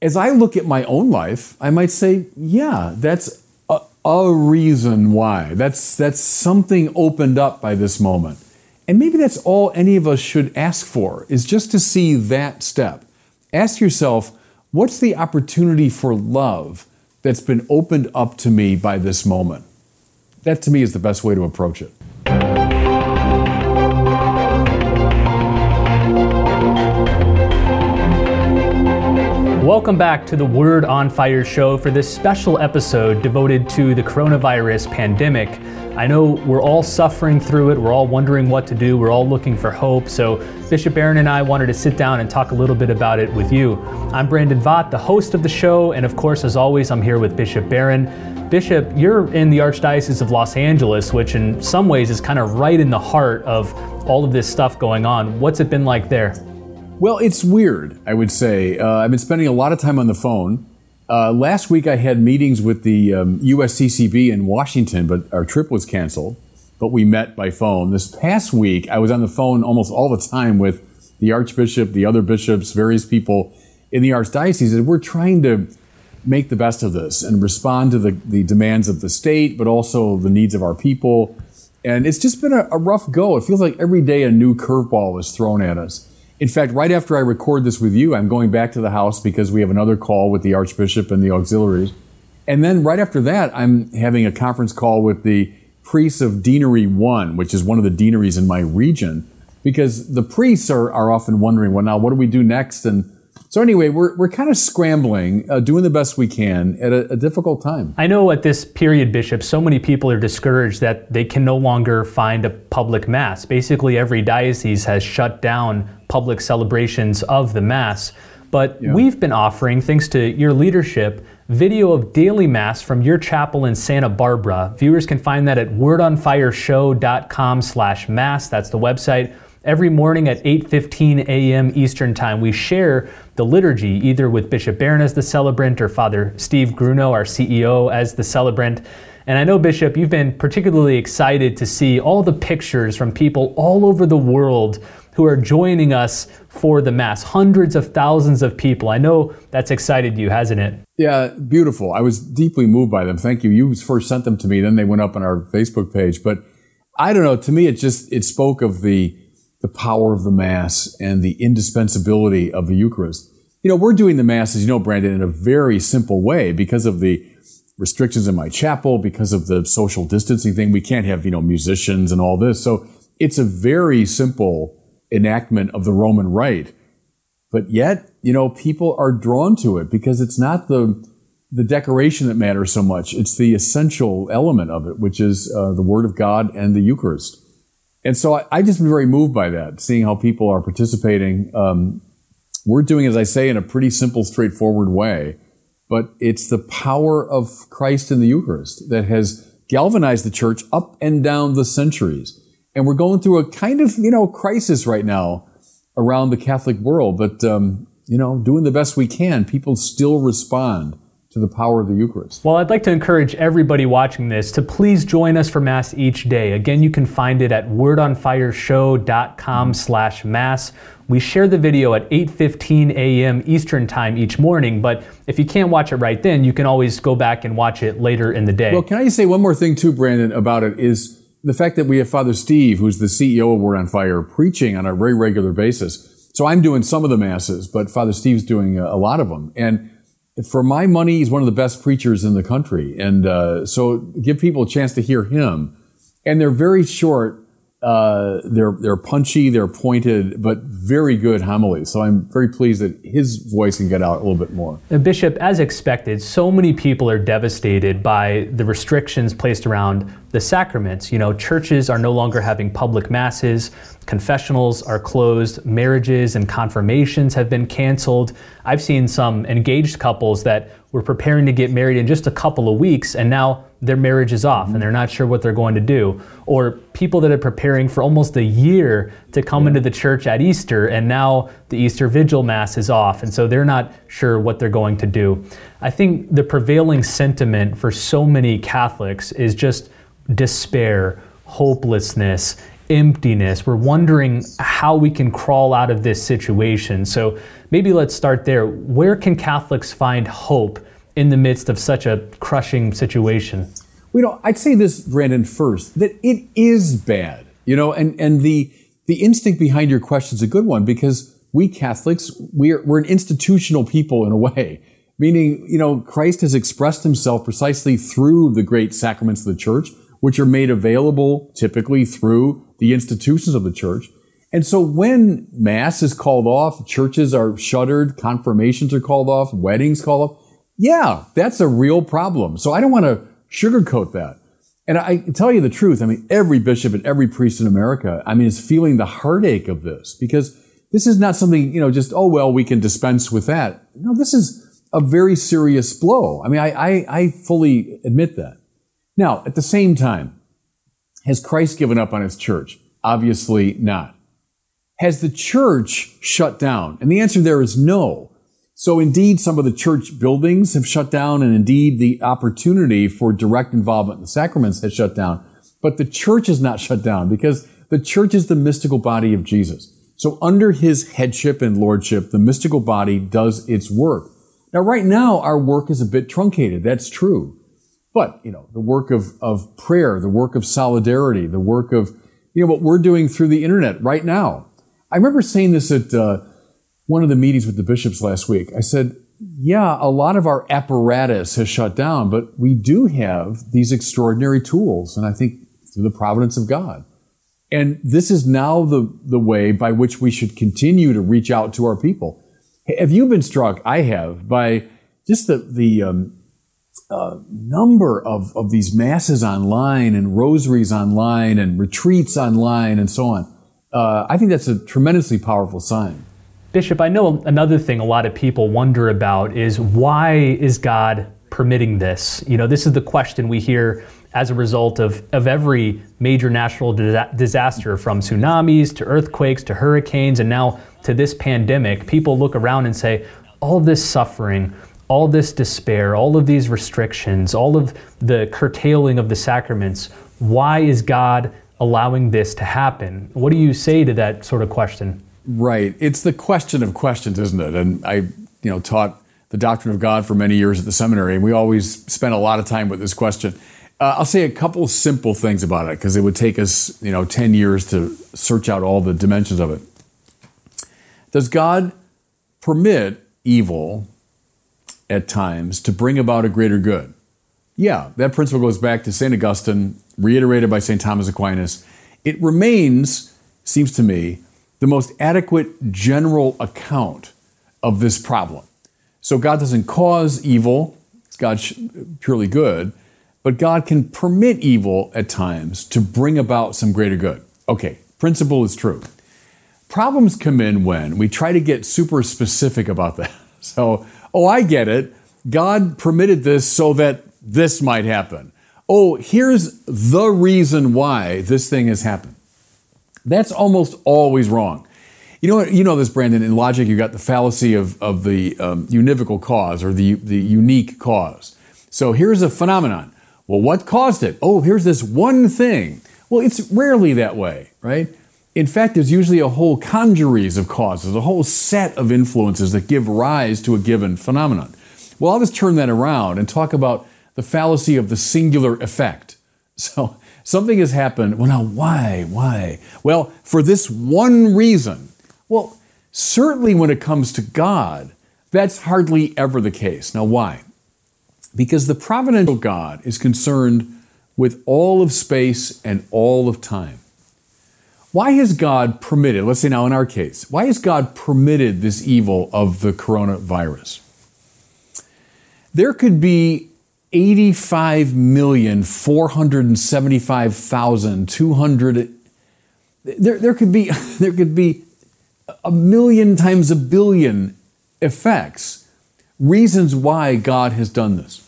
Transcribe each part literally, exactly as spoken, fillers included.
as I look at my own life, I might say, yeah, that's a, a reason why. That's, that's something opened up by this moment. And maybe that's all any of us should ask for, is just to see that step. Ask yourself, what's the opportunity for love that's been opened up to me by this moment? That, to me, is the best way to approach it. Welcome back to the Word on Fire show for this special episode devoted to the coronavirus pandemic. I know we're all suffering through it, we're all wondering what to do, we're all looking for hope, so Bishop Barron and I wanted to sit down and talk a little bit about it with you. I'm Brandon Vogt, the host of the show, and of course, as always, I'm here with Bishop Barron. Bishop, you're in the Archdiocese of Los Angeles, which in some ways is kind of right in the heart of all of this stuff going on. What's it been like there? Well, it's weird, I would say. Uh, I've been spending a lot of time on the phone. Uh, last week I had meetings with the um, U S C C B in Washington, but our trip was canceled, but we met by phone. This past week, I was on the phone almost all the time with the Archbishop, the other bishops, various people in the Archdiocese, and we're trying to make the best of this and respond to the, the demands of the state, but also the needs of our people. And it's just been a, a rough go. It feels like every day a new curveball is thrown at us. In fact, right after I record this with you, I'm going back to the house because we have another call with the Archbishop and the auxiliaries. And then right after that, I'm having a conference call with the priests of Deanery one, which is one of the deaneries in my region, because the priests are, are often wondering, well, now, what do we do next? And so anyway, we're we're kind of scrambling, uh, doing the best we can at a, a difficult time. I know at this period, Bishop, so many people are discouraged that they can no longer find a public mass. Basically, every diocese has shut down public celebrations of the mass. But yeah. We've been offering, thanks to your leadership, video of daily mass from your chapel in Santa Barbara. Viewers can find that at word on fire show dot com slash mass. That's the website. Every morning at eight fifteen a.m. Eastern Time, we share the liturgy, either with Bishop Barron as the celebrant or Father Steve Grunow, our C E O, as the celebrant. And I know, Bishop, you've been particularly excited to see all the pictures from people all over the world who are joining us for the Mass, hundreds of thousands of people. I know that's excited you, hasn't it? Yeah, beautiful. I was deeply moved by them. Thank you. You first sent them to me, then they went up on our Facebook page. But I don't know, to me, it just, it spoke of the the power of the Mass and the indispensability of the Eucharist. You know, we're doing the Mass, as you know, Brandon, in a very simple way because of the restrictions in my chapel, because of the social distancing thing. We can't have, you know, musicians and all this. So it's a very simple enactment of the Roman Rite. But yet, you know, people are drawn to it because it's not the the decoration that matters so much. It's the essential element of it, which is uh, the Word of God and the Eucharist. And so I, I just been very moved by that, seeing how people are participating. Um, we're doing, as I say, in a pretty simple, straightforward way, but it's the power of Christ in the Eucharist that has galvanized the church up and down the centuries. And we're going through a kind of, you know, crisis right now around the Catholic world, but, um, you know, doing the best we can, people still respond to the power of the Eucharist. Well, I'd like to encourage everybody watching this to please join us for Mass each day. Again, you can find it at word on fire show dot com slash mass. We share the video at eight fifteen a.m. Eastern Time each morning, but if you can't watch it right then, you can always go back and watch it later in the day. Well, can I just say one more thing too, Brandon, about it is the fact that we have Father Steve, who's the C E O of Word on Fire, preaching on a very regular basis. So I'm doing some of the Masses, but Father Steve's doing a lot of them. And for my money, he's one of the best preachers in the country. And uh, so give people a chance to hear him. And they're very short. Uh, they're they're punchy, they're pointed, but very good homilies. So I'm very pleased that his voice can get out a little bit more. And Bishop, as expected, so many people are devastated by the restrictions placed around the sacraments. You know, churches are no longer having public masses, confessionals are closed, marriages and confirmations have been canceled. I've seen some engaged couples that were preparing to get married in just a couple of weeks, and now their marriage is off and they're not sure what they're going to do. Or people that are preparing for almost a year to come yeah. into the church at Easter, and now the Easter Vigil Mass is off, and so they're not sure what they're going to do. I think the prevailing sentiment for so many Catholics is just despair, hopelessness, emptiness. We're wondering how we can crawl out of this situation. So maybe let's start there. Where can Catholics find hope in the midst of such a crushing situation? You know, I'd say this, Brandon, first, that it is bad. You know, and, and the the instinct behind your question is a good one, because we Catholics, we're we're an institutional people in a way, meaning, you know, Christ has expressed himself precisely through the great sacraments of the church, which are made available typically through the institutions of the church. And so when Mass is called off, churches are shuttered, confirmations are called off, weddings called off, yeah, that's a real problem. So I don't want to sugarcoat that. And I can tell you the truth, I mean, every bishop and every priest in America, I mean, is feeling the heartache of this, because this is not something, you know, just, oh, well, we can dispense with that. No, this is a very serious blow. I mean, I, I, I fully admit that. Now, at the same time, has Christ given up on his church? Obviously not. Has the church shut down? And the answer there is no. So indeed, some of the church buildings have shut down, and indeed the opportunity for direct involvement in the sacraments has shut down. But the church is not shut down, because the church is the mystical body of Jesus. So under his headship and lordship, the mystical body does its work. Now, right now, our work is a bit truncated. That's true. But, you know, the work of, of prayer, the work of solidarity, the work of, you know, what we're doing through the internet right now. I remember saying this at uh one of the meetings with the bishops last week. I said, yeah, a lot of our apparatus has shut down, but we do have these extraordinary tools, and I think through the providence of God. And this is now the, the way by which we should continue to reach out to our people. Have you been struck? I have, by just the, the um, uh, number of, of these masses online, and rosaries online, and retreats online, and so on. Uh, I think that's a tremendously powerful sign. Bishop, I know another thing a lot of people wonder about is, why is God permitting this? You know, this is the question we hear as a result of, of every major natural disa- disaster, from tsunamis to earthquakes to hurricanes, and now to this pandemic. People look around and say, all this suffering, all this despair, all of these restrictions, all of the curtailing of the sacraments, why is God allowing this to happen? What do you say to that sort of question? Right. It's the question of questions, isn't it? And I, you know, taught the doctrine of God for many years at the seminary, and we always spent a lot of time with this question. Uh, I'll say a couple simple things about it, because it would take us, you know, ten years to search out all the dimensions of it. Does God permit evil at times to bring about a greater good? Yeah, that principle goes back to Saint Augustine, reiterated by Saint Thomas Aquinas. It remains, seems to me, the most adequate general account of this problem. So God doesn't cause evil, God's purely good, but God can permit evil at times to bring about some greater good. Okay, principle is true. Problems come in when we try to get super specific about that. So, oh, I get it. God permitted this so that this might happen. Oh, here's the reason why this thing has happened. That's almost always wrong. You know, you know this, Brandon. In logic, you got the fallacy of, of the um, univocal cause, or the, the unique cause. So here's a phenomenon. Well, what caused it? Oh, here's this one thing. Well, it's rarely that way, right? In fact, there's usually a whole congeries of causes, a whole set of influences that give rise to a given phenomenon. Well, I'll just turn that around and talk about the fallacy of the singular effect. So something has happened. Well, now, why? Why? Well, for this one reason. Well, certainly when it comes to God, that's hardly ever the case. Now, why? Because the providential God is concerned with all of space and all of time. Why has God permitted, let's say now in our case, why has God permitted this evil of the coronavirus? There could be eighty-five million, four hundred seventy-five thousand, two hundred, there, there could be, there could be a million times a billion effects, reasons why God has done this.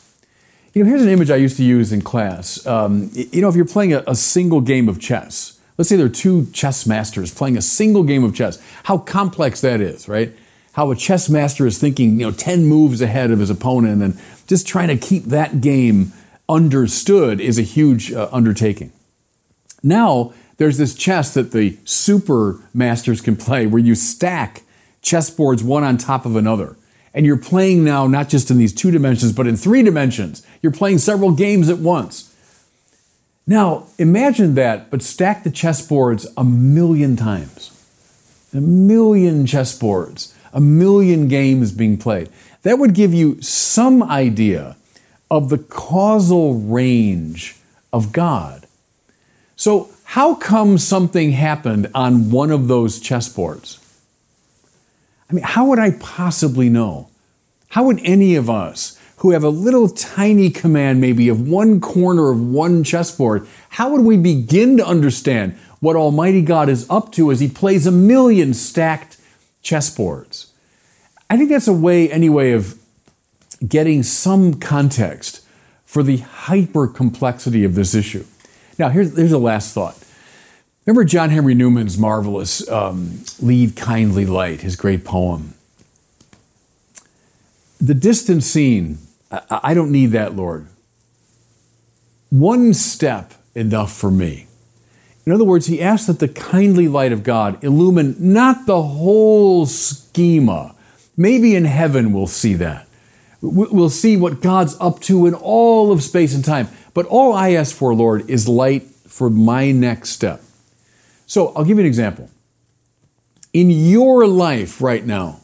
You know, here's an image I used to use in class. Um, you know, if you're playing a, a single game of chess, let's say there are two chess masters playing a single game of chess, how complex that is, right? How a chess master is thinking, you know, ten moves ahead of his opponent, and just trying to keep that game understood is a huge uh, undertaking. Now, There's this chess that the super masters can play where you stack chessboards one on top of another. And you're playing now not just in these two dimensions, but in three dimensions. You're playing several games at once. Now, imagine that, but stack the chessboards a million times. A million chessboards, a million games being played. That would give you some idea of the causal range of God. So how come something happened on one of those chessboards? I mean, how would I possibly know? How would any of us who have a little tiny command maybe of one corner of one chessboard, how would we begin to understand what Almighty God is up to as He plays a million stacked chessboards? I think that's a way, anyway, of getting some context for the hyper-complexity of this issue. Now, here's, here's a last thought. Remember John Henry Newman's marvelous um, Leave Kindly Light, his great poem. The distant scene, I, I don't need that, Lord. One step enough for me. In other words, he asks that the kindly light of God illumine not the whole schema. Maybe in heaven we'll see that. We'll see what God's up to in all of space and time. But all I ask for, Lord, is light for my next step. So I'll give you an example. In your life right now,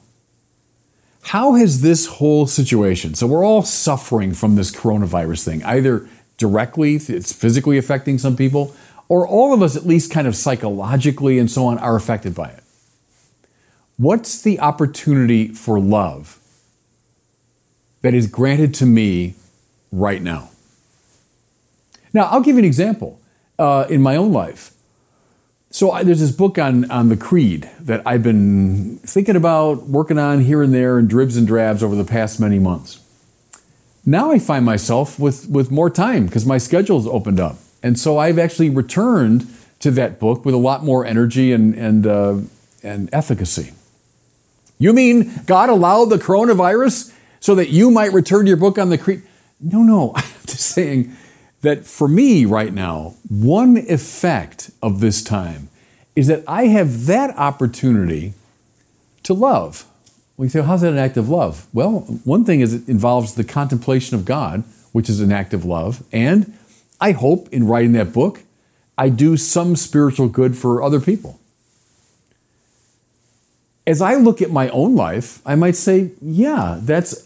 how has this whole situation, so we're all suffering from this coronavirus thing, either directly, it's physically affecting some people, or all of us at least kind of psychologically and so on are affected by it. What's the opportunity for love that is granted to me right now? Now, I'll give you an example uh, in my own life. So I, there's this book on, on the Creed that I've been thinking about, working on here and there in dribs and drabs over the past many months. Now I find myself with, with more time because my schedule's opened up. And so I've actually returned to that book with a lot more energy and, and, uh, and efficacy. You mean God allowed the coronavirus so that you might return to your book on the Creed? No, no, I'm just saying that for me right now, one effect of this time is that I have that opportunity to love. We say, well, how's that an act of love? Well, one thing is it involves the contemplation of God, which is an act of love. And I hope in writing that book, I do some spiritual good for other people. As I look at my own life, I might say, yeah, that's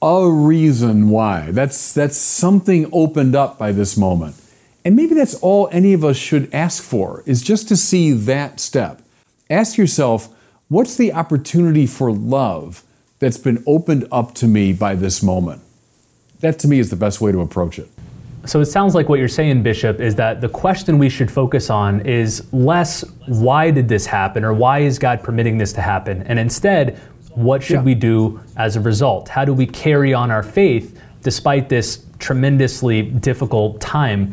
a reason why. That's that's something opened up by this moment. And maybe that's all any of us should ask for, is just to see that step. Ask yourself, what's the opportunity for love that's been opened up to me by this moment? That to me is the best way to approach it. So it sounds like what you're saying, Bishop, is that the question we should focus on is less why did this happen or why is God permitting this to happen? And instead, what should yeah. we do as a result? How do we carry on our faith despite this tremendously difficult time?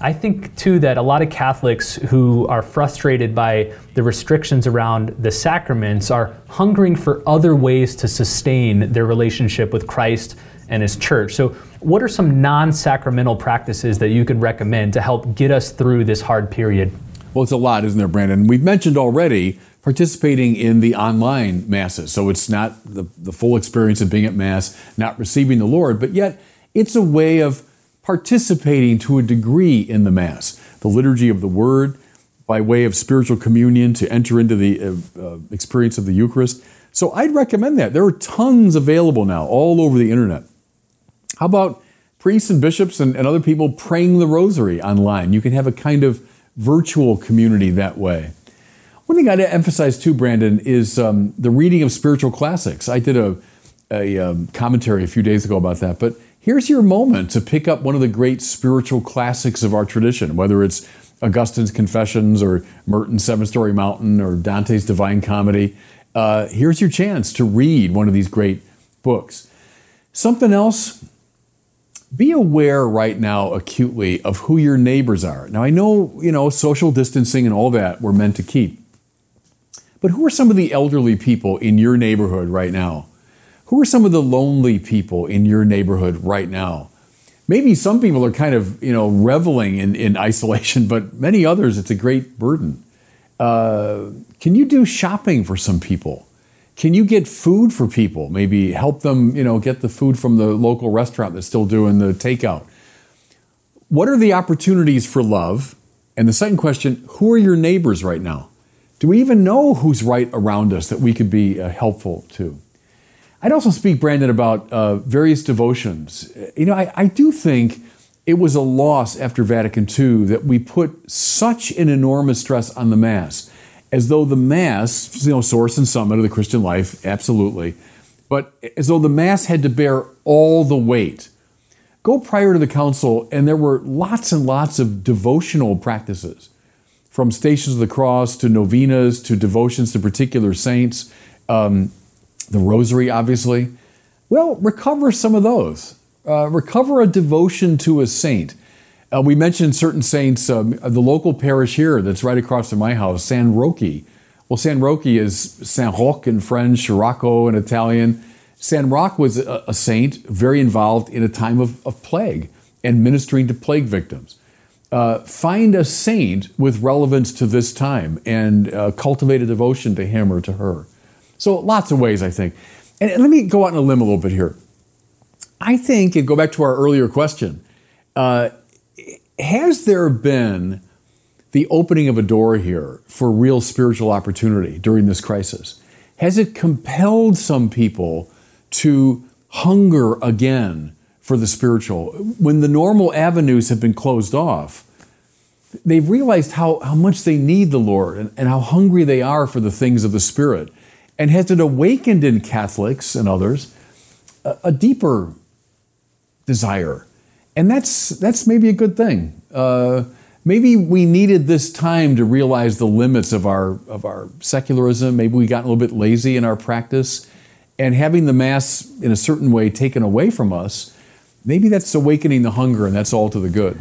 I think, too, that a lot of Catholics who are frustrated by the restrictions around the sacraments are hungering for other ways to sustain their relationship with Christ and His Church. So what are some non-sacramental practices that you could recommend to help get us through this hard period? Well, it's a lot, isn't there, Brandon? We've mentioned already participating in the online masses. So it's not the, the full experience of being at Mass, not receiving the Lord, but yet it's a way of participating to a degree in the Mass. The liturgy of the Word, by way of spiritual communion to enter into the uh, uh, experience of the Eucharist. So I'd recommend that. There are tons available now all over the internet. How about priests and bishops and, and other people praying the rosary online? You can have a kind of virtual community that way. One thing I'd emphasize too, Brandon, is um, the reading of spiritual classics. I did a, a um, commentary a few days ago about that, but here's your moment to pick up one of the great spiritual classics of our tradition, whether it's Augustine's Confessions or Merton's Seven Story Mountain or Dante's Divine Comedy. Uh, here's your chance to read one of these great books. Something else, be aware right now acutely of who your neighbors are. Now I know, you know, social distancing and all that we're meant to keep. But who are some of the elderly people in your neighborhood right now? Who are some of the lonely people in your neighborhood right now? maybe some people are kind of, you know, reveling in, in isolation, but many others, it's a great burden. Uh, can you do shopping for some people? Can you get food for people? Maybe help them, you know, get the food from the local restaurant that's still doing the takeout. What are the opportunities for love? And the second question, who are your neighbors right now? Do we even know who's right around us that we could be uh, helpful to? I'd also speak, Brandon, about uh, various devotions. You know, I, I do think it was a loss after Vatican Two that we put such an enormous stress on the Mass, as though the Mass, you know, source and summit of the Christian life, absolutely, but as though the Mass had to bear all the weight. Go prior to the council, and there were lots and lots of devotional practices, from Stations of the Cross to novenas to devotions to particular saints, um, the Rosary, obviously. Well, recover some of those. Uh, recover a devotion to a saint. Uh, we mentioned certain saints, um, the local parish here that's right across from my house, San Roque. Well, San Roque is Saint Roque in French, Rocco in Italian. San Roque was a, a saint very involved in a time of, of plague and ministering to plague victims. Uh, find a saint with relevance to this time and uh, cultivate a devotion to him or to her. So lots of ways, I think. And, and let me go out on a limb a little bit here. I think, and go back to our earlier question, uh, has there been the opening of a door here for real spiritual opportunity during this crisis? Has it compelled some people to hunger again for the spiritual? When the normal avenues have been closed off, they've realized how, how much they need the Lord and, and how hungry they are for the things of the Spirit. And has it awakened in Catholics and others a, a deeper desire? And that's that's maybe a good thing. Uh, maybe we needed this time to realize the limits of our of our secularism. Maybe we got a little bit lazy in our practice, and having the Mass in a certain way taken away from us, maybe that's awakening the hunger, and that's all to the good.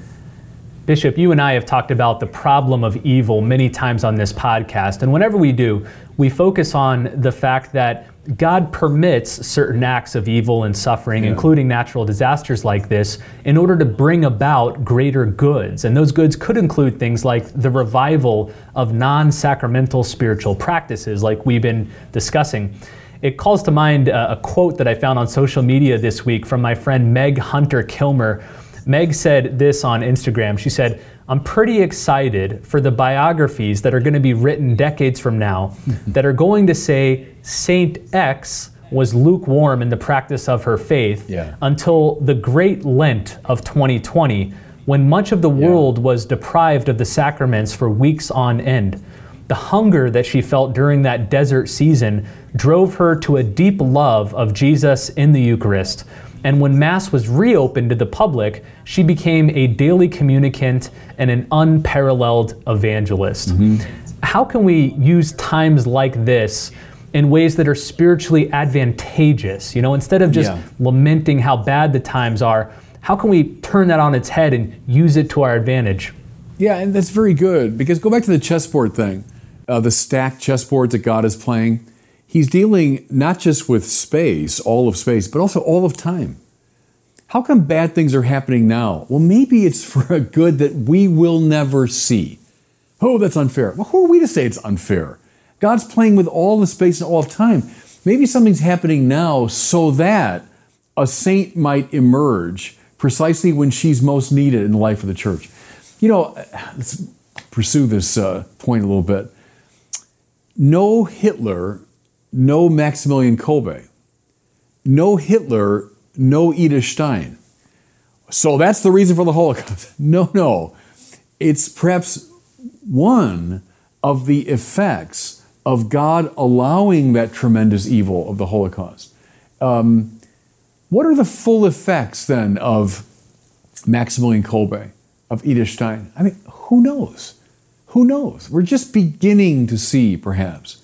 Bishop, you and I have talked about the problem of evil many times on this podcast, and whenever we do, we focus on the fact that God permits certain acts of evil and suffering, yeah. including natural disasters like this, in order to bring about greater goods. And those goods could include things like the revival of non-sacramental spiritual practices like we've been discussing. It calls to mind a quote that I found on social media this week from my friend Meg Hunter Kilmer. Meg said this on Instagram. She said, "I'm pretty excited for the biographies that are going to be written decades from now that are going to say Saint X was lukewarm in the practice of her faith yeah. until the Great Lent of twenty twenty, when much of the yeah. world was deprived of the sacraments for weeks on end. The hunger that she felt during that desert season drove her to a deep love of Jesus in the Eucharist. And when Mass was reopened to the public, she became a daily communicant and an unparalleled evangelist." Mm-hmm. How can we use times like this in ways that are spiritually advantageous? You know, instead of just yeah. lamenting how bad the times are, how can we turn that on its head and use it to our advantage? Yeah, and that's very good, because go back to the chessboard thing. Uh, the stacked chessboard that God is playing, he's dealing not just with space, all of space, but also all of time. How come bad things are happening now? Well, maybe it's for a good that we will never see. Oh, that's unfair. Well, who are we to say it's unfair? God's playing with all the space and all of time. Maybe something's happening now so that a saint might emerge precisely when she's most needed in the life of the church. You know, let's pursue this uh, point a little bit. No Hitler, no Maximilian Kolbe. No Hitler, no Edith Stein. So that's the reason for the Holocaust. No, no. It's perhaps one of the effects of God allowing that tremendous evil of the Holocaust. Um, what are the full effects then of Maximilian Kolbe? Of Edith Stein? I mean, who knows? Who knows? We're just beginning to see, perhaps.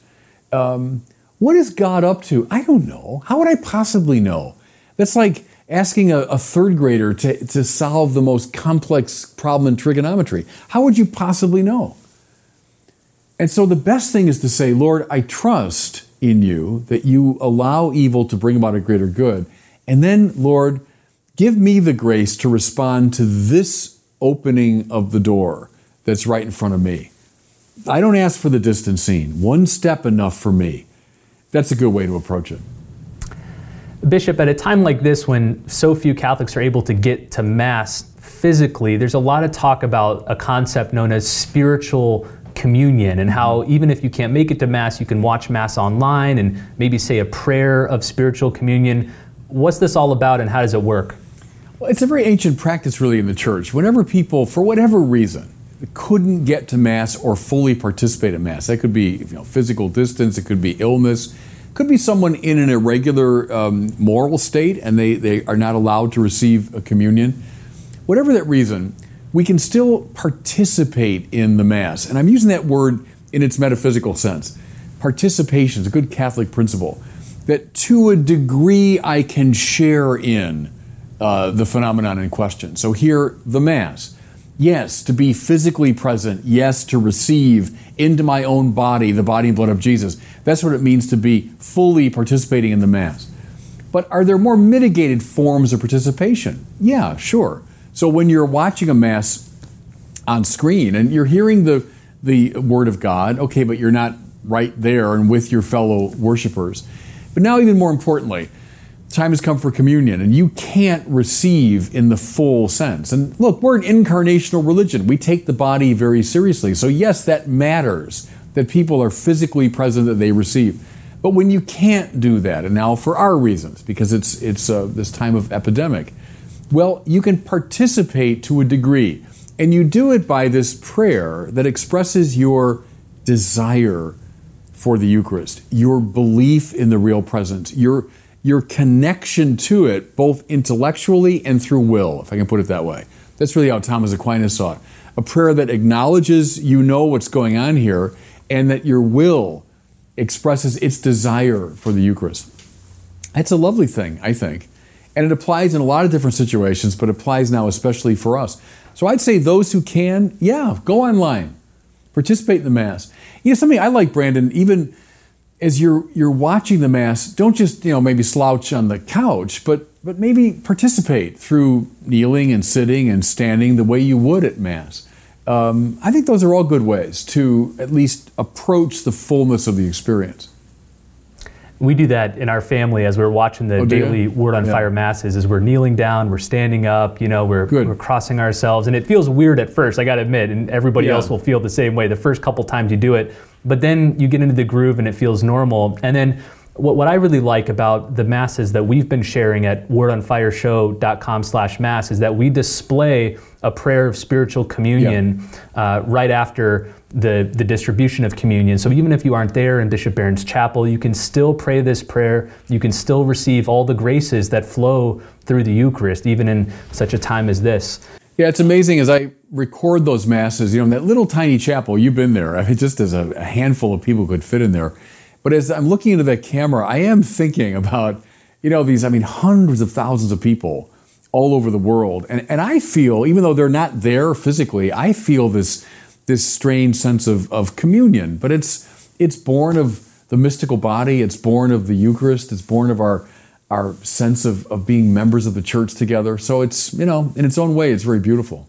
Um, what is God up to? I don't know. How would I possibly know? That's like asking a, a third grader to, to solve the most complex problem in trigonometry. How would you possibly know? And so the best thing is to say, Lord, I trust in you that you allow evil to bring about a greater good. And then, Lord, Give me the grace to respond to this opening of the door that's right in front of me. I don't ask for the distant scene. One step enough for me. That's a good way to approach it. Bishop, at a time like this when so few Catholics are able to get to Mass physically, there's a lot of talk about a concept known as spiritual communion and how even if you can't make it to Mass, you can watch Mass online and maybe say a prayer of spiritual communion. What's this all about and how does it work? Well, it's a very ancient practice really in the Church. Whenever people, for whatever reason, couldn't get to Mass or fully participate in Mass, that could be you know, physical distance, it could be illness, could be someone in an irregular um, moral state and they, they are not allowed to receive a communion. Whatever that reason, we can still participate in the Mass. And I'm using that word in its metaphysical sense. Participation is a good Catholic principle that to a degree I can share in uh, the phenomenon in question. So here, the Mass. Yes, to be physically present. Yes, to receive into my own body the body and blood of Jesus. That's what it means to be fully participating in the Mass. But are there more mitigated forms of participation? Yeah, sure. So when you're watching a Mass on screen and you're hearing the, the Word of God, okay, but you're not right there and with your fellow worshipers. But now even more importantly, time has come for communion and you can't receive in the full sense. And look, we're an incarnational religion. We take the body very seriously. So yes, that matters that people are physically present, that they receive. But when you can't do that, and now for our reasons, because it's, it's uh, this time of epidemic, well, you can participate to a degree, and you do it by this prayer that expresses your desire for the Eucharist, your belief in the real presence, your, your connection to it, both intellectually and through will, if I can put it that way. That's really how Thomas Aquinas saw it. A prayer that acknowledges you know what's going on here, and that your will expresses its desire for the Eucharist. That's a lovely thing, I think. And it applies in a lot of different situations, but applies now especially for us. So I'd say those who can, yeah, go online. Participate in the Mass. You know, something I like, Brandon, even as you're you're watching the Mass, don't just, you know, maybe slouch on the couch, but but maybe participate through kneeling and sitting and standing the way you would at Mass. Um, I think those are all good ways to at least approach the fullness of the experience. We do that in our family as we're watching the oh, daily Word on yeah. Fire Masses, is we're kneeling down, we're standing up, you know, we're Good. we're crossing ourselves. And it feels weird at first, I gotta admit, and everybody yeah. else will feel the same way the first couple times you do it. But then you get into the groove and it feels normal. And then what, what I really like about the Masses that we've been sharing at word on fire show dot com slash mass is that we display a prayer of spiritual communion yeah. uh, right after the, the distribution of communion. So even if you aren't there in Bishop Barron's chapel, you can still pray this prayer. You can still receive all the graces that flow through the Eucharist, even in such a time as this. Yeah, it's amazing as I record those Masses, you know, in that little tiny chapel, you've been there, I mean, just as a, a handful of people could fit in there. But as I'm looking into that camera, I am thinking about, you know, these, I mean, hundreds of thousands of people all over the world. And and I feel, even though they're not there physically, I feel this this strange sense of, of communion. But it's it's born of the mystical body, it's born of the Eucharist, it's born of our our sense of, of being members of the Church together. So it's, you know, in its own way, it's very beautiful.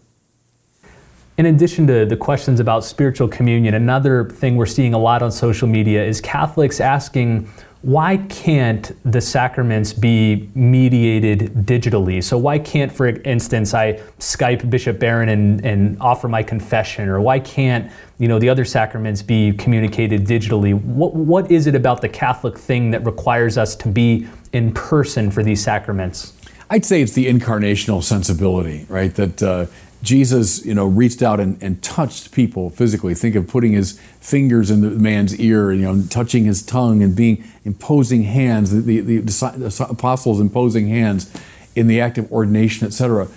In addition to the questions about spiritual communion, another thing we're seeing a lot on social media is Catholics asking, why can't the sacraments be mediated digitally? So why can't, for instance, I Skype Bishop Barron and, and offer my confession? Or why can't, you know, the other sacraments be communicated digitally? What What is it about the Catholic thing that requires us to be in person for these sacraments? I'd say it's the incarnational sensibility, right? That uh, Jesus, you know, reached out and, and touched people physically. Think of putting his fingers in the man's ear, you know, touching his tongue and being imposing hands, the, the, the apostles imposing hands in the act of ordination, et cetera.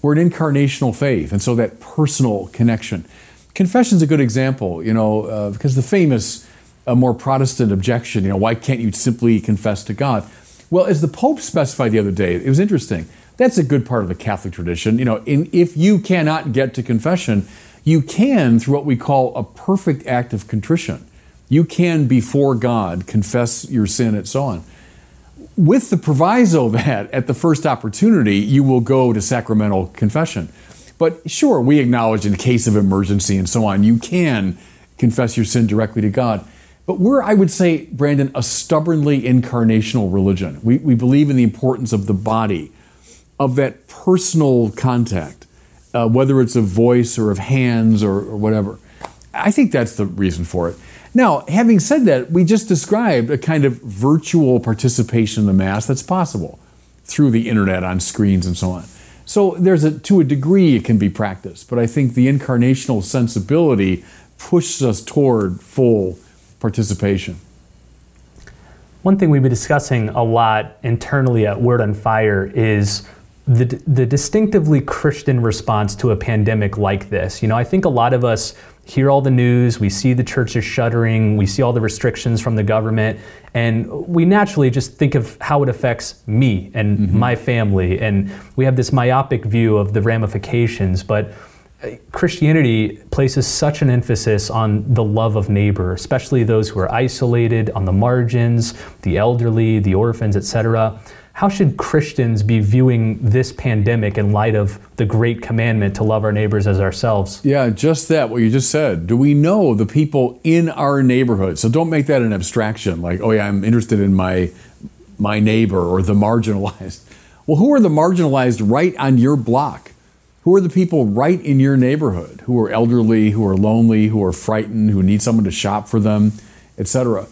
We're an incarnational faith, and so that personal connection. Confession's a good example, you know, uh, because the famous, uh, more Protestant objection, you know, why can't you simply confess to God? Well, as the Pope specified the other day, it was interesting. That's a good part of the Catholic tradition. You know, in, if you cannot get to confession, you can, through what we call a perfect act of contrition, you can before God confess your sin and so on. with the proviso that at the first opportunity, you will go to sacramental confession. But sure, we acknowledge in case of emergency and so on, you can confess your sin directly to God. But we're, I would say, Brandon, a stubbornly incarnational religion. We, we believe in the importance of the body, of that personal contact, uh, whether it's of voice or of hands or, or whatever. I think that's the reason for it. Now, having said that, we just described a kind of virtual participation in the Mass that's possible through the internet, on screens and so on. So there's a, to a degree it can be practiced, but I think the incarnational sensibility pushes us toward full participation. One thing we've been discussing a lot internally at Word on Fire is the the distinctively Christian response to a pandemic like this. You know, I think a lot of us hear all the news, we see the churches shuttering, we see all the restrictions from the government, and we naturally just think of how it affects me and mm-hmm. my family, and we have this myopic view of the ramifications. But Christianity places such an emphasis on the love of neighbor, especially those who are isolated, on the margins, the elderly, the orphans, et cetera. How should Christians be viewing this pandemic in light of the great commandment to love our neighbors as ourselves? Yeah, just that, what you just said. Do we know the people in our neighborhood? So don't make that an abstraction, like, oh yeah, I'm interested in my my neighbor or the marginalized. Well, who are the marginalized right on your block? Who are the people right in your neighborhood who are elderly, who are lonely, who are frightened, who need someone to shop for them, et cetera?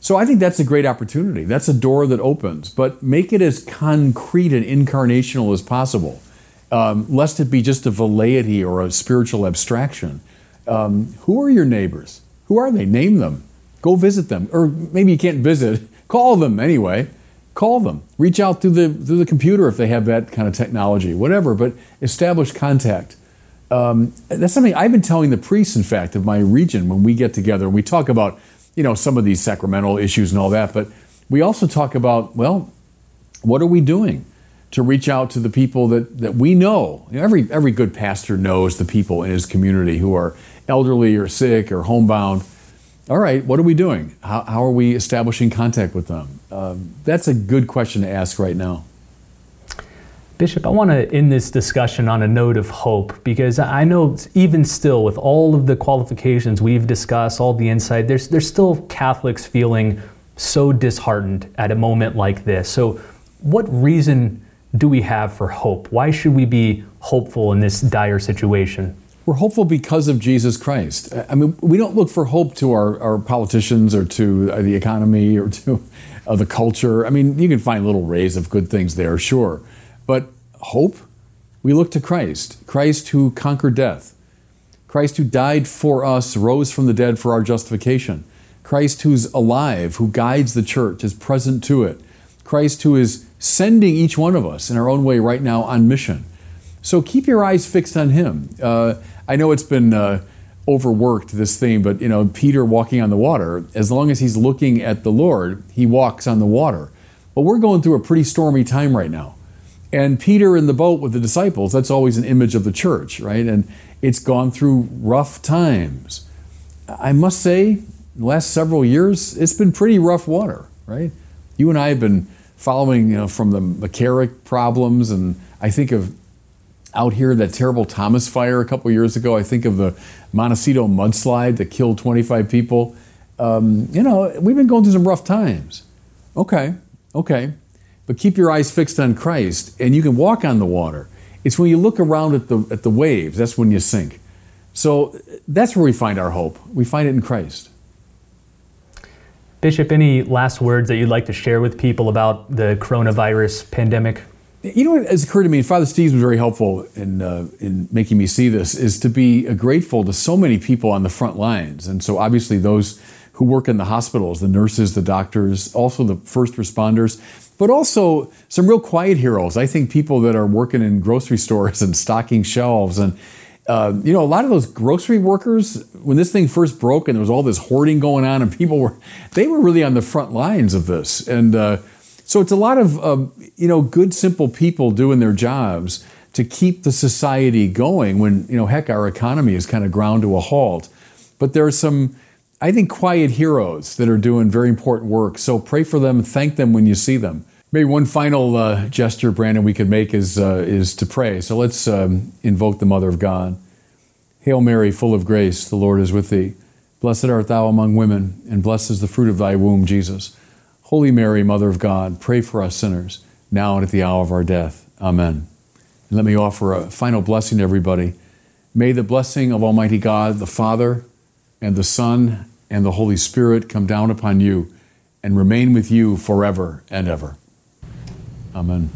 So I think that's a great opportunity. That's a door that opens, but make it as concrete and incarnational as possible, um, lest it be just a velleity or a spiritual abstraction. Um, who are your neighbors? Who are they? Name them. Go visit them. Or maybe you can't visit. Call them anyway. Call them. Reach out through the through the computer if they have that kind of technology, whatever, but establish contact. Um, that's something I've been telling the priests, in fact, of my region when we get together and we talk about, you know, some of these sacramental issues and all that, but we also talk about, well, what are we doing to reach out to the people that, that we know? You know, every every good pastor knows the people in his community who are elderly or sick or homebound. All right, what are we doing? How, how are we establishing contact with them? Um, that's a good question to ask right now. Bishop, I want to end this discussion on a note of hope, because I know even still with all of the qualifications we've discussed, all the insight, there's there's still Catholics feeling so disheartened at a moment like this. So what reason do we have for hope? Why should we be hopeful in this dire situation? We're hopeful because of Jesus Christ. I mean, we don't look for hope to our, our politicians or to the economy or to uh, the culture. I mean, you can find little rays of good things there, sure. But hope, we look to Christ, Christ who conquered death, Christ who died for us, rose from the dead for our justification, Christ who's alive, who guides the church, is present to it, Christ who is sending each one of us in our own way right now on mission. So keep your eyes fixed on him. Uh, I know it's been uh, overworked, this theme, but you know, Peter walking on the water, as long as he's looking at the Lord, he walks on the water. But we're going through a pretty stormy time right now. And Peter in the boat with the disciples, that's always an image of the church, right? And it's gone through rough times. I must say, the last several years, it's been pretty rough water, right? You and I have been following, you know, from the McCarrick problems, and I think of out here that terrible Thomas fire a couple years ago. I think of the Montecito mudslide that killed twenty-five people. Um, you know, we've been going through some rough times. Okay, okay. But keep your eyes fixed on Christ, and you can walk on the water. It's when you look around at the at the waves, that's when you sink. So that's where we find our hope. We find it in Christ. Bishop, any last words that you'd like to share with people about the coronavirus pandemic? You know what has occurred to me, and Father Steve's been very helpful in uh, in making me see this, is to be grateful to so many people on the front lines. And so obviously those who work in the hospitals, the nurses, the doctors, also the first responders, but also some real quiet heroes. I think people that are working in grocery stores and stocking shelves. And, uh, you know, a lot of those grocery workers, when this thing first broke and there was all this hoarding going on and people were, they were really on the front lines of this. And uh, so it's a lot of, um, you know, good, simple people doing their jobs to keep the society going when, you know, heck, our economy is kind of ground to a halt. But there are some, I think, quiet heroes that are doing very important work. So pray for them, thank them when you see them. Maybe one final uh, gesture, Brandon, we could make is uh, is to pray. So let's um, invoke the Mother of God. Hail Mary, full of grace, the Lord is with thee. Blessed art thou among women, and blessed is the fruit of thy womb, Jesus. Holy Mary, Mother of God, pray for us sinners, now and at the hour of our death. Amen. And let me offer a final blessing to everybody. May the blessing of Almighty God, the Father, and the Son, and the Holy Spirit come down upon you and remain with you forever and ever. Amen.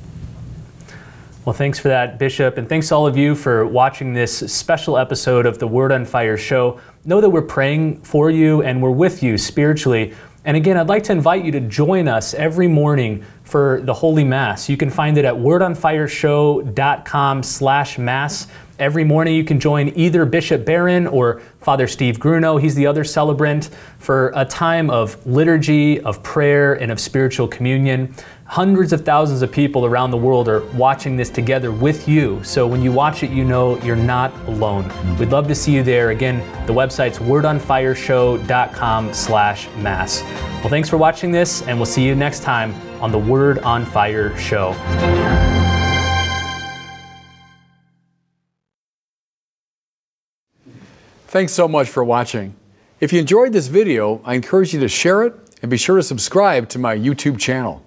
Well, thanks for that, Bishop, and thanks to all of you for watching this special episode of the Word on Fire show. Know that we're praying for you and we're with you spiritually. And again, I'd like to invite you to join us every morning for the Holy Mass. You can find it at word on fire show dot com slash mass. Every morning you can join either Bishop Barron or Father Steve Grunow, he's the other celebrant, for a time of liturgy, of prayer, and of spiritual communion. Hundreds of thousands of people around the world are watching this together with you. So when you watch it, you know you're not alone. We'd love to see you there. Again, the website's word on fire show dot com slash mass. Well, thanks for watching this, and we'll see you next time on the Word on Fire show. Thanks so much for watching. If you enjoyed this video, I encourage you to share it and be sure to subscribe to my YouTube channel.